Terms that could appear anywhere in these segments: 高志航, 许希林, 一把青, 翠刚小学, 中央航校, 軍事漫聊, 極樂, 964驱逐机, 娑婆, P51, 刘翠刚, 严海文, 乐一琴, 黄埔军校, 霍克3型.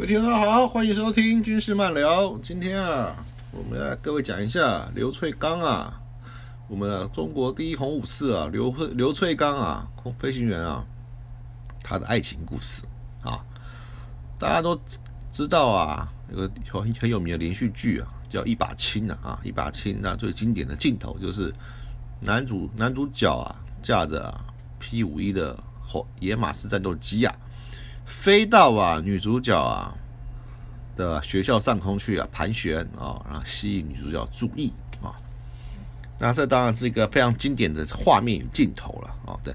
各位听众好，欢迎收听军事漫聊。今天啊，我们来各位讲一下刘翠刚啊，我们啊中国第一红武士啊刘翠刚啊，飞行员啊，他的爱情故事啊。大家都知道啊，有个很有名的连续剧啊，叫《一把青》啊，《一把青》那最经典的镜头就是男主角啊，驾着啊 P51 的野马式战斗机啊。飞到啊女主角啊的学校上空去啊盘旋啊，然后吸引女主角注意啊。那这当然是一个非常经典的画面与镜头了啊。对，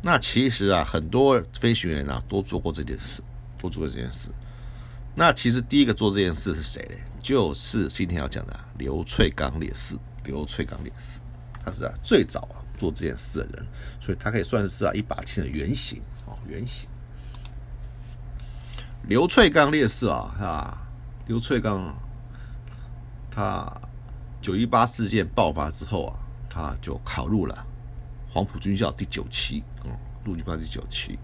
那其实啊很多飞行员啊都做过这件事。那其实第一个做这件事是谁呢？就是今天要讲的刘翠刚烈士，他是啊最早啊做这件事的人，所以他可以算是啊一把青的原型。刘翠刚烈士啊，刘翠刚他918事件爆发之后啊，他就考入了黄埔军校第9期，陆军官第9期。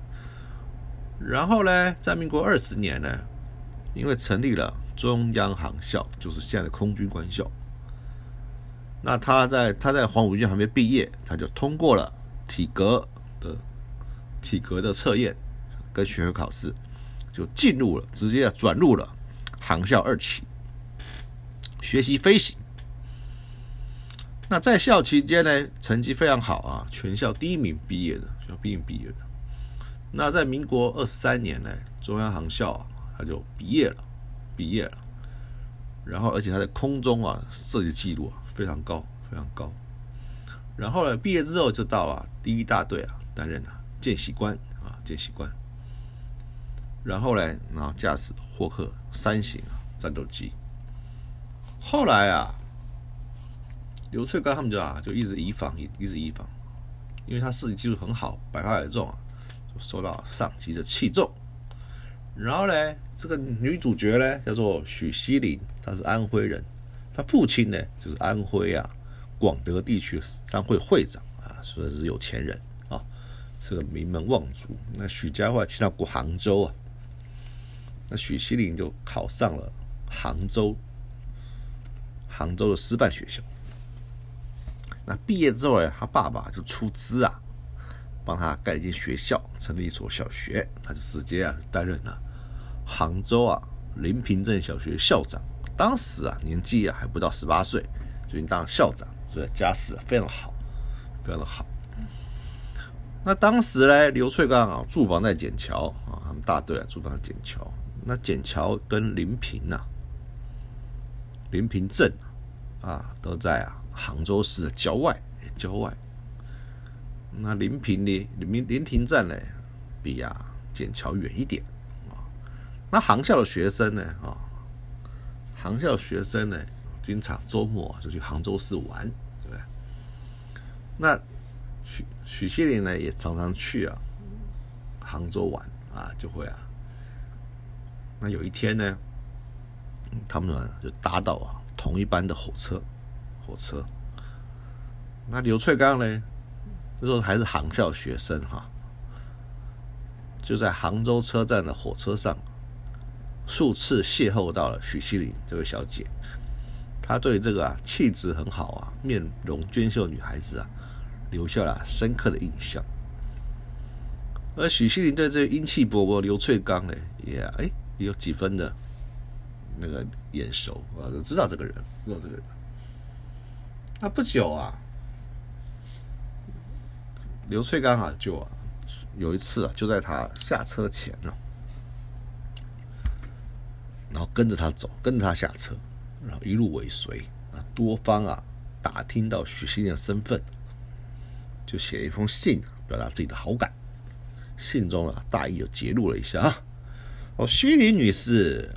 然后呢，在民国20年呢，因为成立了中央航校，就是现在的空军官校。那他在黄埔军校还没毕业，他就通过了体格的测验跟学科考试。就进入了，直接转入了航校2期，学习飞行。那在校期间呢，成绩非常好啊，全校第一名毕业的，那在民国23年呢，中央航校啊，他就毕业了。然后，而且他在空中啊，射击记录啊，非常高。然后呢，毕业之后就到啊第一大队啊，担任啊见习官。然后呢，驾驶霍克3型战斗机。后来啊，刘翠刚他们就一直移防，因为他射击技术很好，100发1中啊，就受到上级的器重。然后呢，这个女主角呢叫做许希林，她是安徽人，她父亲呢就是安徽啊广德地区商会会长啊，所以是有钱人啊，是个名门望族。那许家后来迁到杭州啊。那许希林就考上了杭州的师范学校。那毕业之后呢，他爸爸就出资啊，帮他盖了一间学校，成立一所小学。他就直接啊担任了杭州啊临平镇小学校长。当时啊年纪啊还不到18岁，就已经当了校长，所以家世啊非常的好。那当时呢，刘翠刚啊驻防在笕桥啊，他们大队啊驻防在笕桥。那笕桥跟临平镇啊，都在啊杭州市的郊外。那临平站呢，比啊笕桥远一点啊。那航校的学生呢，经常周末就去杭州市玩，对不对？那许希林呢也常常去啊杭州玩啊，就会啊。那有一天呢，他们就搭到啊同一班的火车。那刘翠刚呢，那时候还是航校学生哈，就在杭州车站的火车上，数次邂逅到了许希林这位小姐。她对这个啊气质很好啊、面容娟秀女孩子啊，留下了深刻的印象。而许希林对这英气勃勃的刘翠刚呢，也有几分的那个眼熟啊，知道这个人。那不久啊，刘翠刚啊就啊有一次啊，就在他下车前呢、啊，然后跟着他下车，然后一路尾随啊，多方啊打听到许希林的身份。就写了一封信，表达自己的好感。信中啊，大意就揭露了一下啊，许希林女士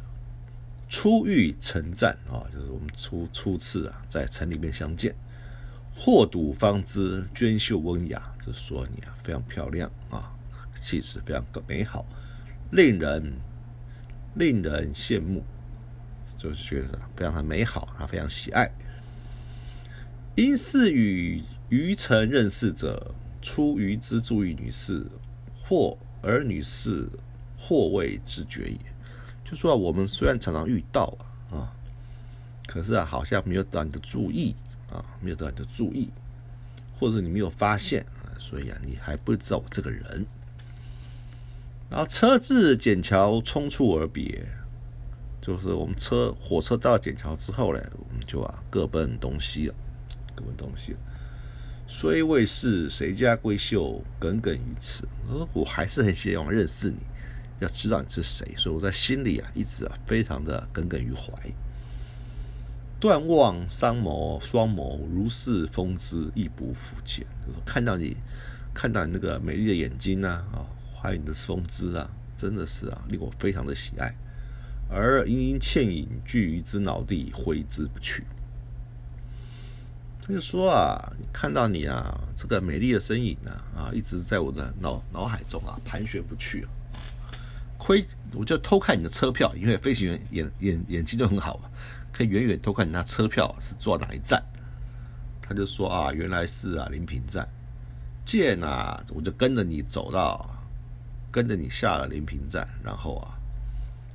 初遇城战啊，就是我们初次啊在城里面相见，获睹方知娟秀温雅，就说你啊非常漂亮啊，气质非常美好，令人羡慕，就是觉得非常的美好，她非常喜爱。因是与余城认识者，出于之注意女士，或而女士或未知觉也，就就说啊，我们虽然常常遇到啊，可是啊，好像没有得到你的注意啊，没有得到你的注意，或者你没有发现啊，所以啊，你还不知道我这个人。然后车至笕桥，冲出而别，就是我们火车到笕桥之后呢，我们就啊各奔东西了，各奔东西了。虽未是谁家闺秀，耿耿于此。我还是很希望认识你，要知道你是谁，所以我在心里啊一直啊非常的耿耿于怀。断望双眸，如是风姿，亦不复见。就是看到你那个美丽的眼睛啊，还有你的风姿啊，真的是啊令我非常的喜爱。而盈盈倩影，俱于之脑地，挥之不去。他就说啊，看到你啊，这个美丽的身影啊，一直在我的脑海中啊盘旋不去啊。我就偷看你的车票，因为飞行员眼睛就很好啊，可以远远偷看你那车票是坐哪一站。他就说啊，原来是啊临平站。见啊，我就跟着你下了临平站，然后啊，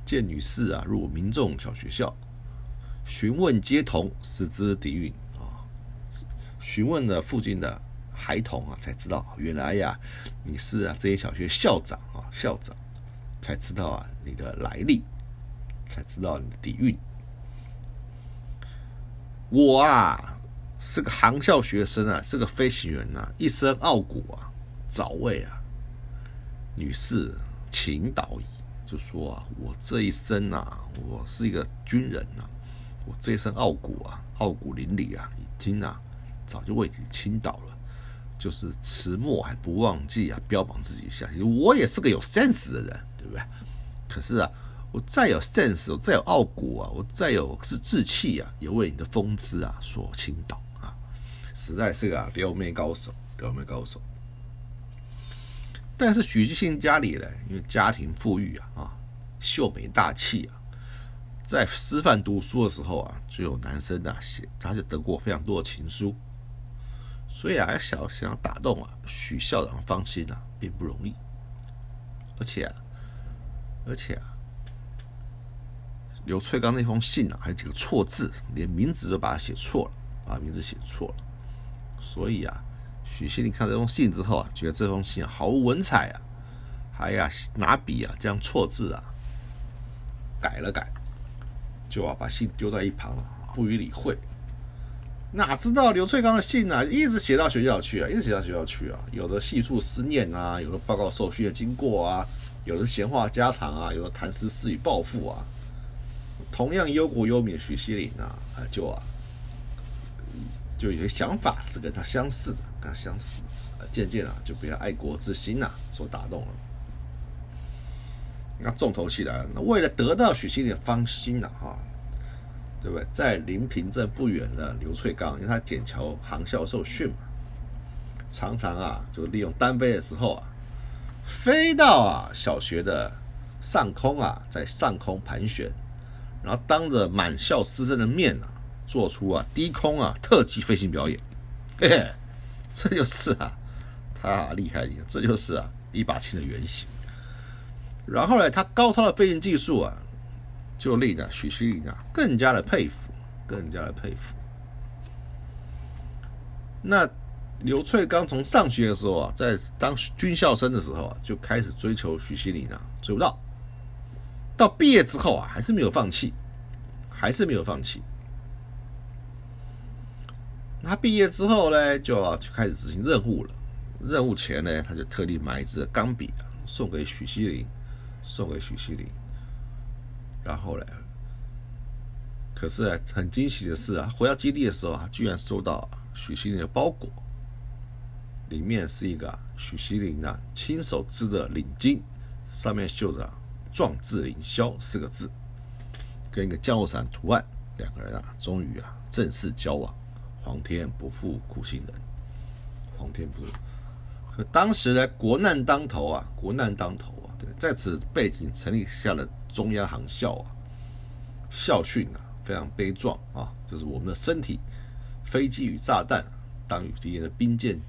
见女士啊入民众小学校，询问街童，使之底蕴。询问了附近的孩童啊，才知道原来呀，你是啊这些小学校长，才知道啊你的来历，才知道你的底蕴。我啊是个航校学生啊，是个飞行员啊，一身傲骨啊，早为啊女士倾倒矣。就说啊，我这一生啊，我是一个军人啊，我这一身傲骨啊，傲骨淋漓啊，已经啊早就为你倾倒了，就是迟暮还不忘记啊，标榜自己一下。其实我也是个有 sense 的人，对不对？可是啊，我再有 sense， 我再有傲骨啊，我再有志气啊，也为你的风姿啊所倾倒啊，实在是个撩妹高手。但是许继信家里呢，因为家庭富裕啊，秀美大气啊。在师范读书的时候啊，就有男生啊他就得过非常多的情书，所以啊，想打动啊许校长芳心啊，并不容易。而且啊，刘翠刚那封信啊，还有几个错字，连名字都把名字写错了。所以啊，许信看到这封信之后啊，觉得这封信啊毫无文采啊，还呀、啊、拿笔啊这样错字啊改。就啊，把信丢在一旁了，不予理会。哪知道刘翠刚的信啊，一直写到学校去啊，有的细数思念啊，有的报告受训的经过啊，有的闲话家常啊，有的谈私事与抱负啊。同样忧国忧民的许锡麟啊，就有些想法是跟他相似的，渐渐啊就被他爱国之心啊所打动了。那重头戏来了，那为了得到许锡麟的芳心啊，对不对？在临平镇不远的刘翠刚，因为他笕桥航校受训嘛，常常啊就利用单飞的时候啊，飞到啊小学的上空啊，在上空盘旋，然后当着满校师生的面啊，做出啊低空啊特技飞行表演。嘿嘿，这就是啊他厉害，这就是啊187的原型。然后呢，他高超的飞行技术啊，就令啊许锡麟啊更加的佩服。那刘翠刚从上学的时候啊，在当军校生的时候啊，就开始追求许锡麟啊，追不到。到毕业之后啊，还是没有放弃。他毕业之后呢，就开始执行任务了。任务前呢，他就特地买一支钢笔啊，送给许锡麟，然后呢，可是呢很惊喜的是啊，回到基地的时候啊，居然收到许锡麟的包裹，里面是一个许锡麟啊亲手织的领巾，上面绣着“壮志凌霄”4个字，跟一个降落伞图案，两个人啊终于啊正式交往，皇天不负苦心人，皇天不负。当时呢，国难当头啊，对，在此背景成立下了中央航校啊，校训啊非常悲壮啊，就是我们的身体、飞机与炸弹，当与敌人的兵舰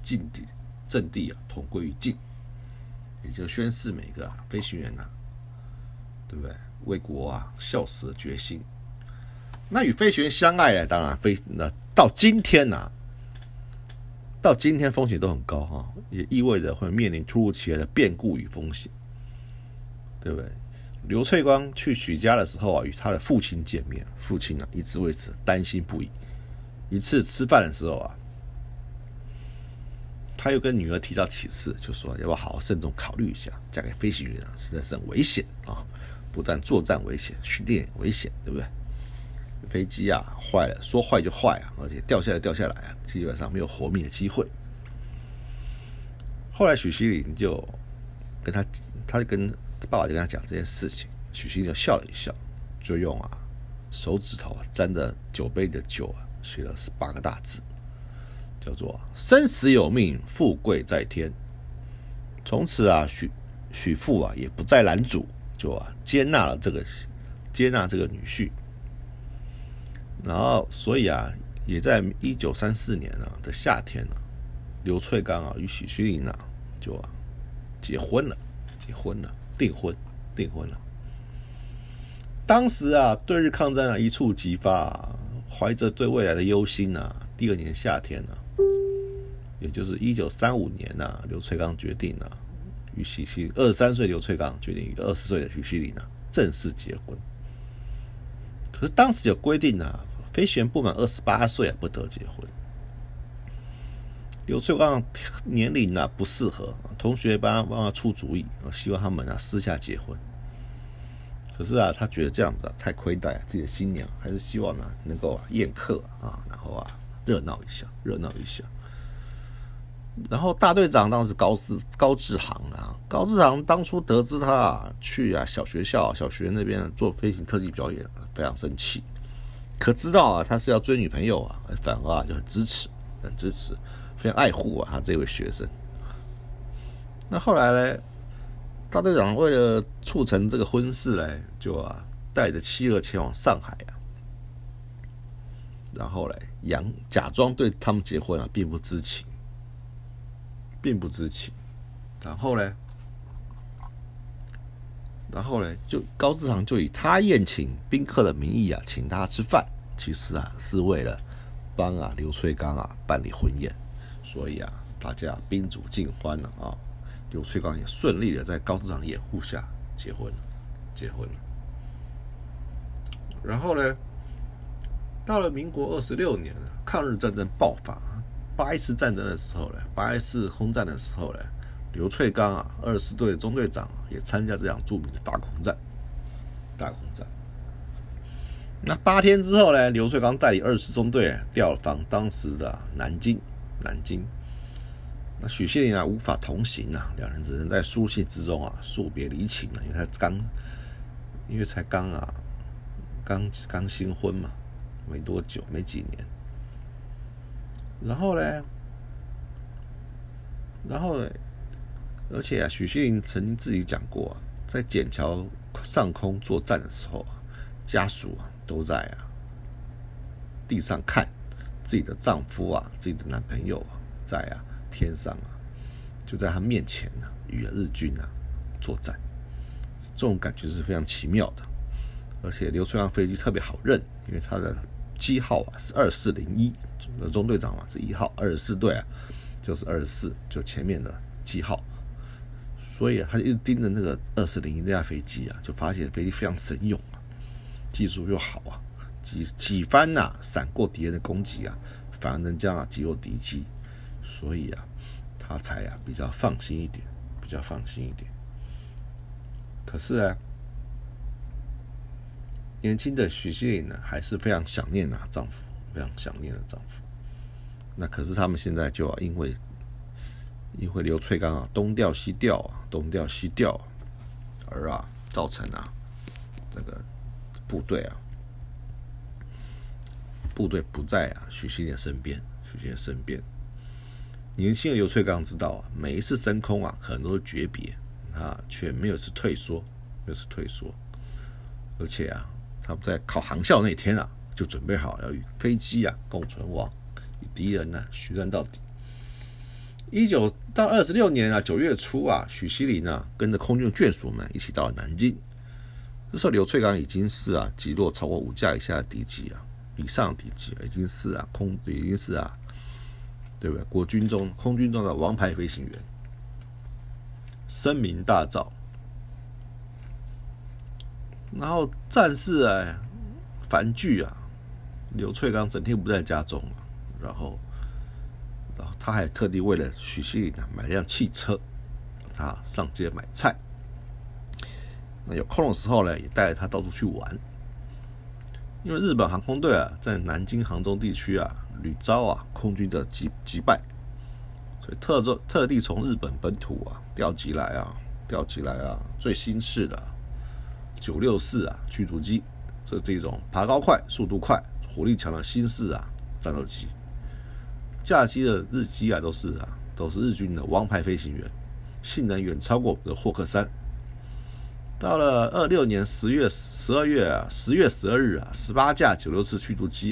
阵地啊同归于尽，也就宣示每个飞行员啊，对不对？为国啊效死的决心。那与飞行员相爱呢，当然到今天啊，到今天风险都很高哈，也意味着会面临突如其来的变故与风险，对不对？刘翠光去许家的时候啊，与他的父亲见面，父亲啊一直为此担心不已。一次吃饭的时候啊，他又跟女儿提到此事，就说要不要好好慎重考虑一下，嫁给飞行员啊实在是很危险啊，不但作战危险，训练也危险，对不对？飞机啊坏了，说坏就坏啊，而且掉下来啊，基本上没有活命的机会。后来许希林就跟他跟爸爸就跟他讲这件事情，许希林就笑了一笑，就用啊手指头沾着酒杯的酒啊，写了18个大字，叫做“生死有命，富贵在天”。从此啊，许父啊也不再拦阻，就啊接纳这个女婿。然后，所以啊，也在1934年啊的夏天啊，刘翠刚啊与许希林啊就啊结婚了，订婚了。当时啊，对日抗战啊一触即发啊，怀着对未来的忧心啊，第2年夏天啊，也就是1935年啊，刘翠刚决定啊与许希林23岁刘翠刚决定与20岁的许希林啊正式结婚。可是当时有规定啊，飞行员不满28岁啊不得结婚。刘翠刚年龄啊不适合，同学帮他出主意，希望他们啊私下结婚。可是啊，他觉得这样子啊太亏待自己的新娘，还是希望呢能够啊宴客啊，然后啊热闹一下。然后大队长当时高志航啊，高志航当初得知他啊去啊小学那边做飞行特技表演，非常生气。可知道啊他是要追女朋友啊，反而啊就很支持，非常爱护啊他这位学生。那后来呢？大队长为了促成这个婚事呢，就啊带着妻儿前往上海啊，然后呢假装对他们结婚啊并不知情，然后呢就高志航就以他宴请宾客的名义啊请他吃饭，其实啊是为了帮啊刘翠刚啊办理婚宴，所以啊大家宾主尽欢了啊。刘翠刚也顺利的在高志航掩护下结婚了。然后呢，到了民国26年了，抗日战争爆发，八一四空战的时候呢，刘翠刚啊24队中队长啊也参加这场著名的大空战。那8天之后呢，刘翠刚带领20中队调防当时的南京。那许希林啊无法同行啊，两人只能在书信之中啊诉别离情啊，因为才刚新婚嘛，没多久没几年。然后呢，而且啊许希林曾经自己讲过啊，在笕桥上空作战的时候啊，家属啊都在啊地上看自己的丈夫啊自己的男朋友啊在啊天上啊，就在他面前呢、啊，与日军啊作战，这种感觉是非常奇妙的。而且刘翠刚飞机特别好认，因为他的机号啊是2401，中队长啊是1号，24队啊就是24，就前面的机号，所以、啊、他就一直盯着那个2401这架飞机啊，就发现飞机非常神勇啊，技术又好啊，几番啊闪过敌人的攻击啊，反而能将啊击落敌机。所以啊，他才啊比较放心一点。可是啊，年轻的许希林呢，还是非常想念啊丈夫，非常想念的丈夫。那可是他们现在就、啊、因为刘翠刚啊东调西调，而啊造成啊这个部队不在啊许希林身边。年轻的刘翠刚知道啊，每一次升空啊，可能都是诀别啊，却没有是退缩。而且啊，他们在考航校那天啊，就准备好要与飞机啊共存亡，与敌人呢、啊、血战到底。19到26年啊9月初啊，许希林啊跟着空军眷属们一起到了南京。这时候刘粹刚已经是击落超过5架以下的敌机以上的敌机已经是对不对？国军中空军中的王牌飞行员，声名大噪。然后战事繁剧刘粹刚整天不在家中然后他还特地为了许信林买辆汽车，他上街买菜。那有空的时候呢，也带着他到处去玩。因为日本航空队在南京、杭州地区屡遭空军的击败，所以特地从日本本土调集来最新式的964驱逐机，这种爬高快、速度快、火力强的新式战斗机。驾机的日机都是日军的王牌飞行员，性能远超过我们的霍克三。到了26年10月12日18架964驱逐机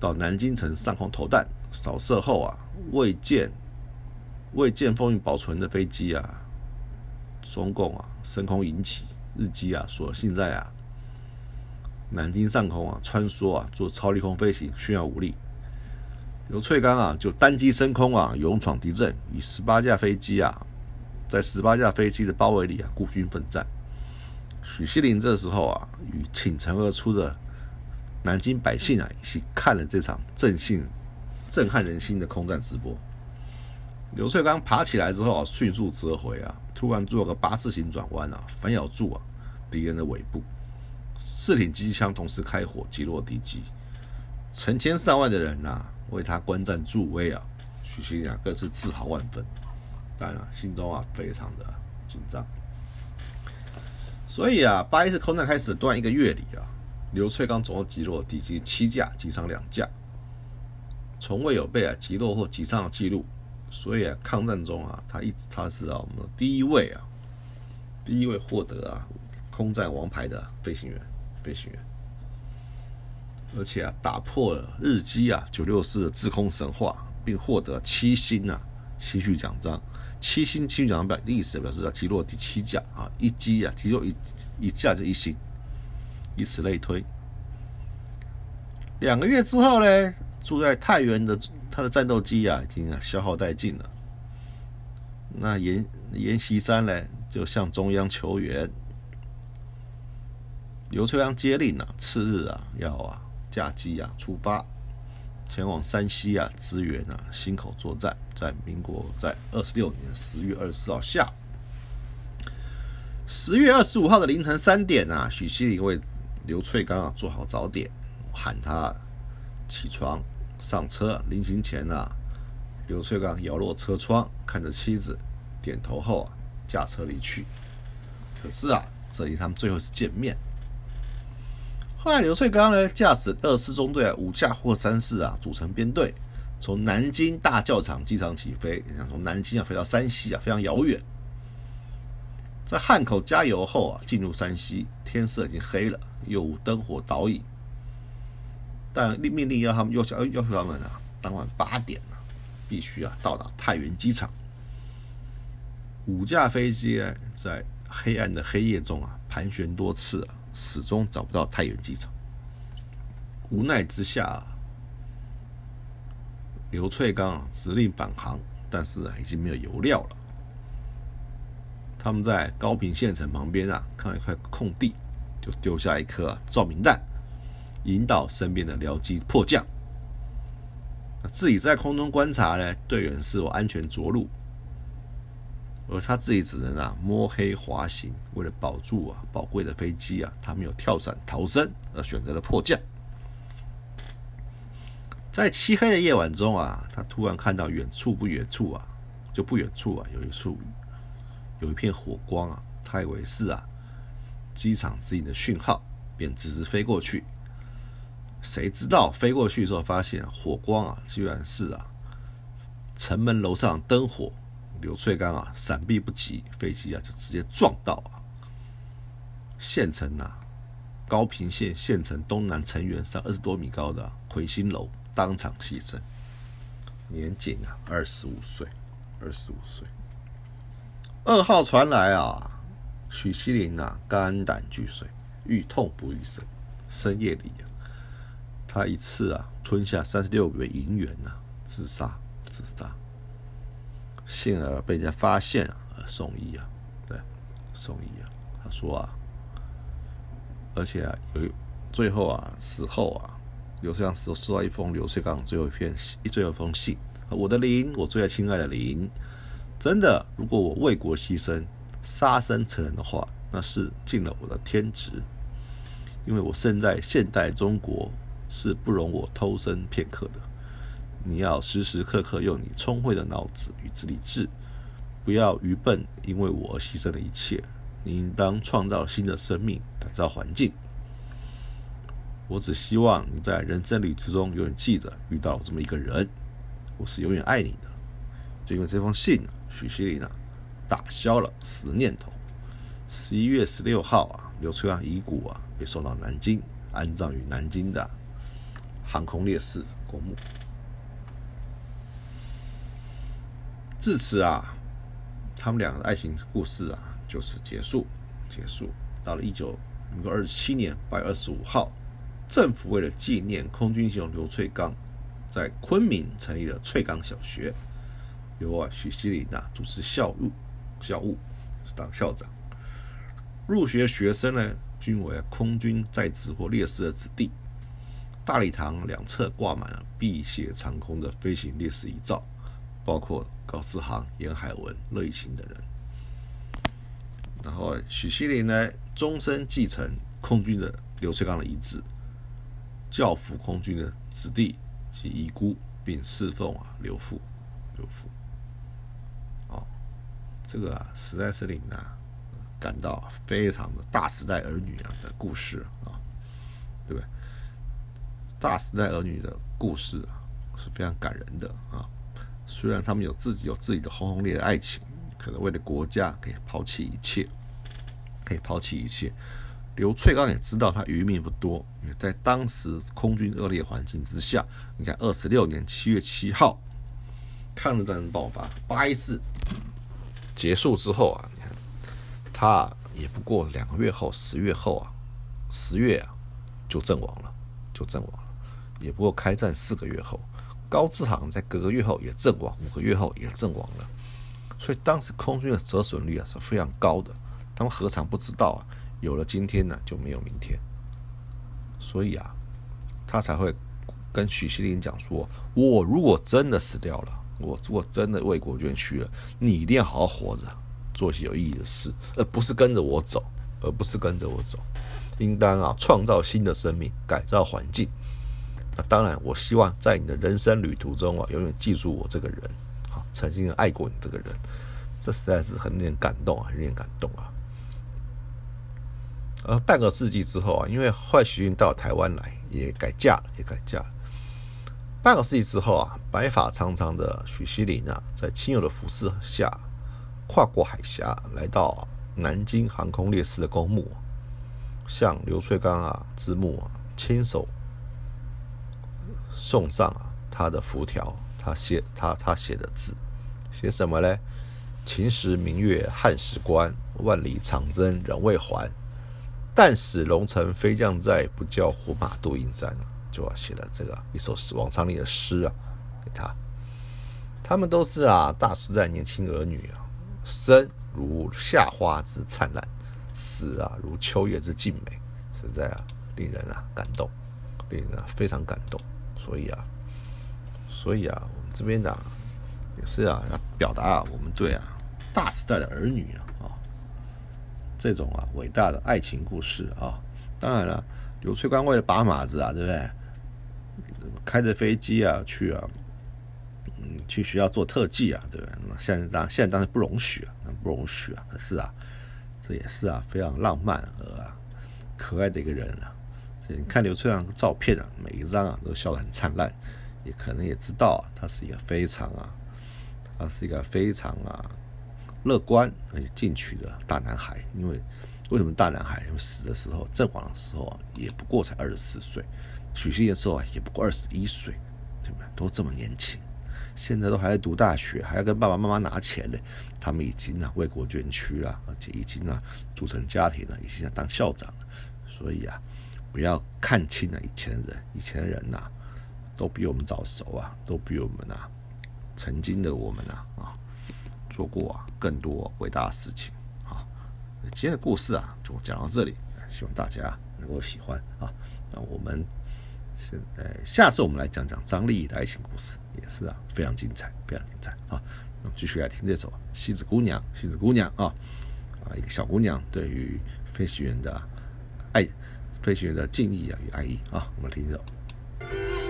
到南京城上空投弹扫射后未见风云保存的飞机中共升空迎击，日机所幸在南京上空穿梭做超低空飞行炫耀武力。刘粹刚就单机升空勇闯敌阵，以18架飞机在18架飞机的包围里孤军奋战。许信林这时候与倾城而出的南京百姓一起看了这场震撼人心的空战直播。刘粹刚爬起来之后迅速折回突然做个8字形转弯反咬住敌人的尾部，4挺机枪同时开火击落敌机，成千上万的人为他观战助威许信林更是自豪万分。当然心中非常的紧张。所以八一四空战开始短1个月里刘粹刚总共击落敌机7架，击伤2架，从未有被击落或击伤的记录。所以抗战中他是我们第一位获得空战王牌的飞行员，而且打破了日机964的制空神话，并获得7星西序奖章。7星西序奖章意思表示击落第7架一击击落一架就1星，以此类推。2个月之后呢，住在太原的他的战斗机已经消耗殆尽了。那阎锡山呢就向中央求援，刘粹刚接令次日要驾机出发，前往山西支援忻口作战。在民国在26年10月24号下午，10月25号的凌晨3点许信林为刘粹刚做好早点，喊他起床上车。临行前刘粹刚摇落车窗，看着妻子点头后驾车离去。可是这里他们最后是见面。后来刘粹刚驾驶24中队5架霍克3式组成编队，从南京大教场机场起飞，从南京飞到山西非常遥远。在汉口加油后进入山西，天色已经黑了，又无灯火导引，但命令要求他们当晚8点必须到达太原机场。5架飞机在黑暗的黑夜中盘旋多次始终找不到太原机场。无奈之下刘粹刚指令返航，但是已经没有油料了。他们在高平县城旁边看到一块空地，就丢下一颗照明弹，引导身边的僚机迫降。自己在空中观察呢，队员是否安全着陆，而他自己只能摸黑滑行。为了保住宝贵的飞机他没有跳伞逃生，而选择了迫降。在漆黑的夜晚中他突然看到不远处有一片火光他以为是机场指引的讯号，便直飞过去。谁知道飞过去的时候发现火光居然是城门楼上灯火。刘粹刚闪避不及，飞机就直接撞到县城高平县县城东南城垣上20多米高的魁星楼，当场牺牲，年仅25岁。2号传来许西林啊，肝胆俱碎，欲痛不欲生。深夜里啊，他一次啊吞下36枚银元啊，自杀，幸而被人家发现啊，而送医啊，对，送医啊。他说啊，而且啊，最后啊，死后啊，刘穗刚收到一封刘穗刚最后一封信，我的灵，我最亲爱的灵，真的，如果我为国牺牲，杀身成仁的话，那是尽了我的天职，因为我身在现代中国，是不容我偷生片刻的。你要时时刻刻用你聪慧的脑子与自理智，不要愚笨，因为我而牺牲了一切。你应当创造新的生命，改造环境。我只希望你在人生旅途中永远记着遇到这么一个人，我是永远爱你的。就因为这封信，许西林啊打消了死念头。11月16号啊，刘翠刚遗骨啊被送到南京，安葬于南京的航空烈士公墓。至此啊，他们两个的爱情故事啊就是结束。到了1927年8月25号，政府为了纪念空军英雄刘翠刚，在昆明成立了翠刚小学，由啊许西林啊主持校务，是当校长。入学学生呢，均为空军在职或烈士的子弟。大礼堂两侧挂满了碧血长空的飞行烈士遗照，包括高志航、严海文、乐一琴等人。然后许西林呢，终身继承空军的刘翠刚的遗志，教辅空军的子弟及遗孤，并侍奉啊刘父。这个啊，实在是令人感到非常的大时代儿女啊的故事啊，对不对？大时代儿女的故事啊是非常感人的啊。虽然他们有自己的轰轰烈烈的爱情，可能为了国家可以抛弃一切。刘翠刚也知道他余命不多，因为在当时空军恶劣环境之下，你看26年7月7号抗日战争爆发，8·14结束之后啊，你看他也不过2个月后，10月就阵亡了，也不过开战4个月后。高志航在隔个月后也阵亡，5个月后也阵亡了。所以当时空军的折损率啊是非常高的，他们何尝不知道啊？有了今天呢，就没有明天。所以啊，他才会跟许西林讲说：“我如果真的死掉了，我如果真的为国捐躯了，你一定要好好活着，做一些有意义的事，而不是跟着我走。应当啊，创造新的生命，改造环境。那当然，我希望在你的人生旅途中啊，永远记住我这个人，好，曾经爱过你这个人。”这实在是很令人感动啊！而半个世纪之后啊，因为后来许西林到台湾来，也改嫁了。半个世纪之后啊，白发苍苍的许西林啊，在亲友的服侍下，跨过海峡，来到南京航空烈士的公墓，向刘翠刚啊之墓啊，亲手送上啊他的符条，他写的字，写什么呢？秦时明月汉时关，万里长征人未还。但使龙城飞将在，不教胡马度阴山。就要写了这个一首王昌龄的诗啊，给他。他们都是啊大时代年轻儿女啊，生如夏花之灿烂，死啊如秋叶之静美，实在啊令人啊感动，令人啊非常感动。所以啊，我们这边的也是啊，要表达我们对啊大时代的儿女啊这种啊伟大的爱情故事啊。当然了，刘翠刚为了把马子啊，对不对？开着飞机啊去学校做特技啊，对不对？现在当然不容许啊。可是啊，这也是啊非常浪漫而啊可爱的一个人啊。你看刘翠刚照片啊，每一张啊都笑得很灿烂。也可能也知道啊，他是一个非常乐观而且进取的大男孩。因为为什么大男孩？因为死的时候，阵亡的时候啊，也不过才24岁，许西林的时候啊，也不过21岁，对不对？都这么年轻，现在都还在读大学，还要跟爸爸妈妈拿钱呢。他们已经为国捐躯了，而且已经组成家庭了，已经当校长了。所以不要看清以前的人都比我们早熟啊，都比我们曾经的我们做过更多伟大的事情啊。今天的故事就讲到这里，希望大家能够喜欢啊。那我们现在下次我们来讲讲张丽颖的爱情故事，也是非常精彩，非常精彩啊。那么继续来听这首《西子姑娘》，西子姑娘一个小姑娘对于飞行员的爱，飞行员的敬意与爱意我们听这首。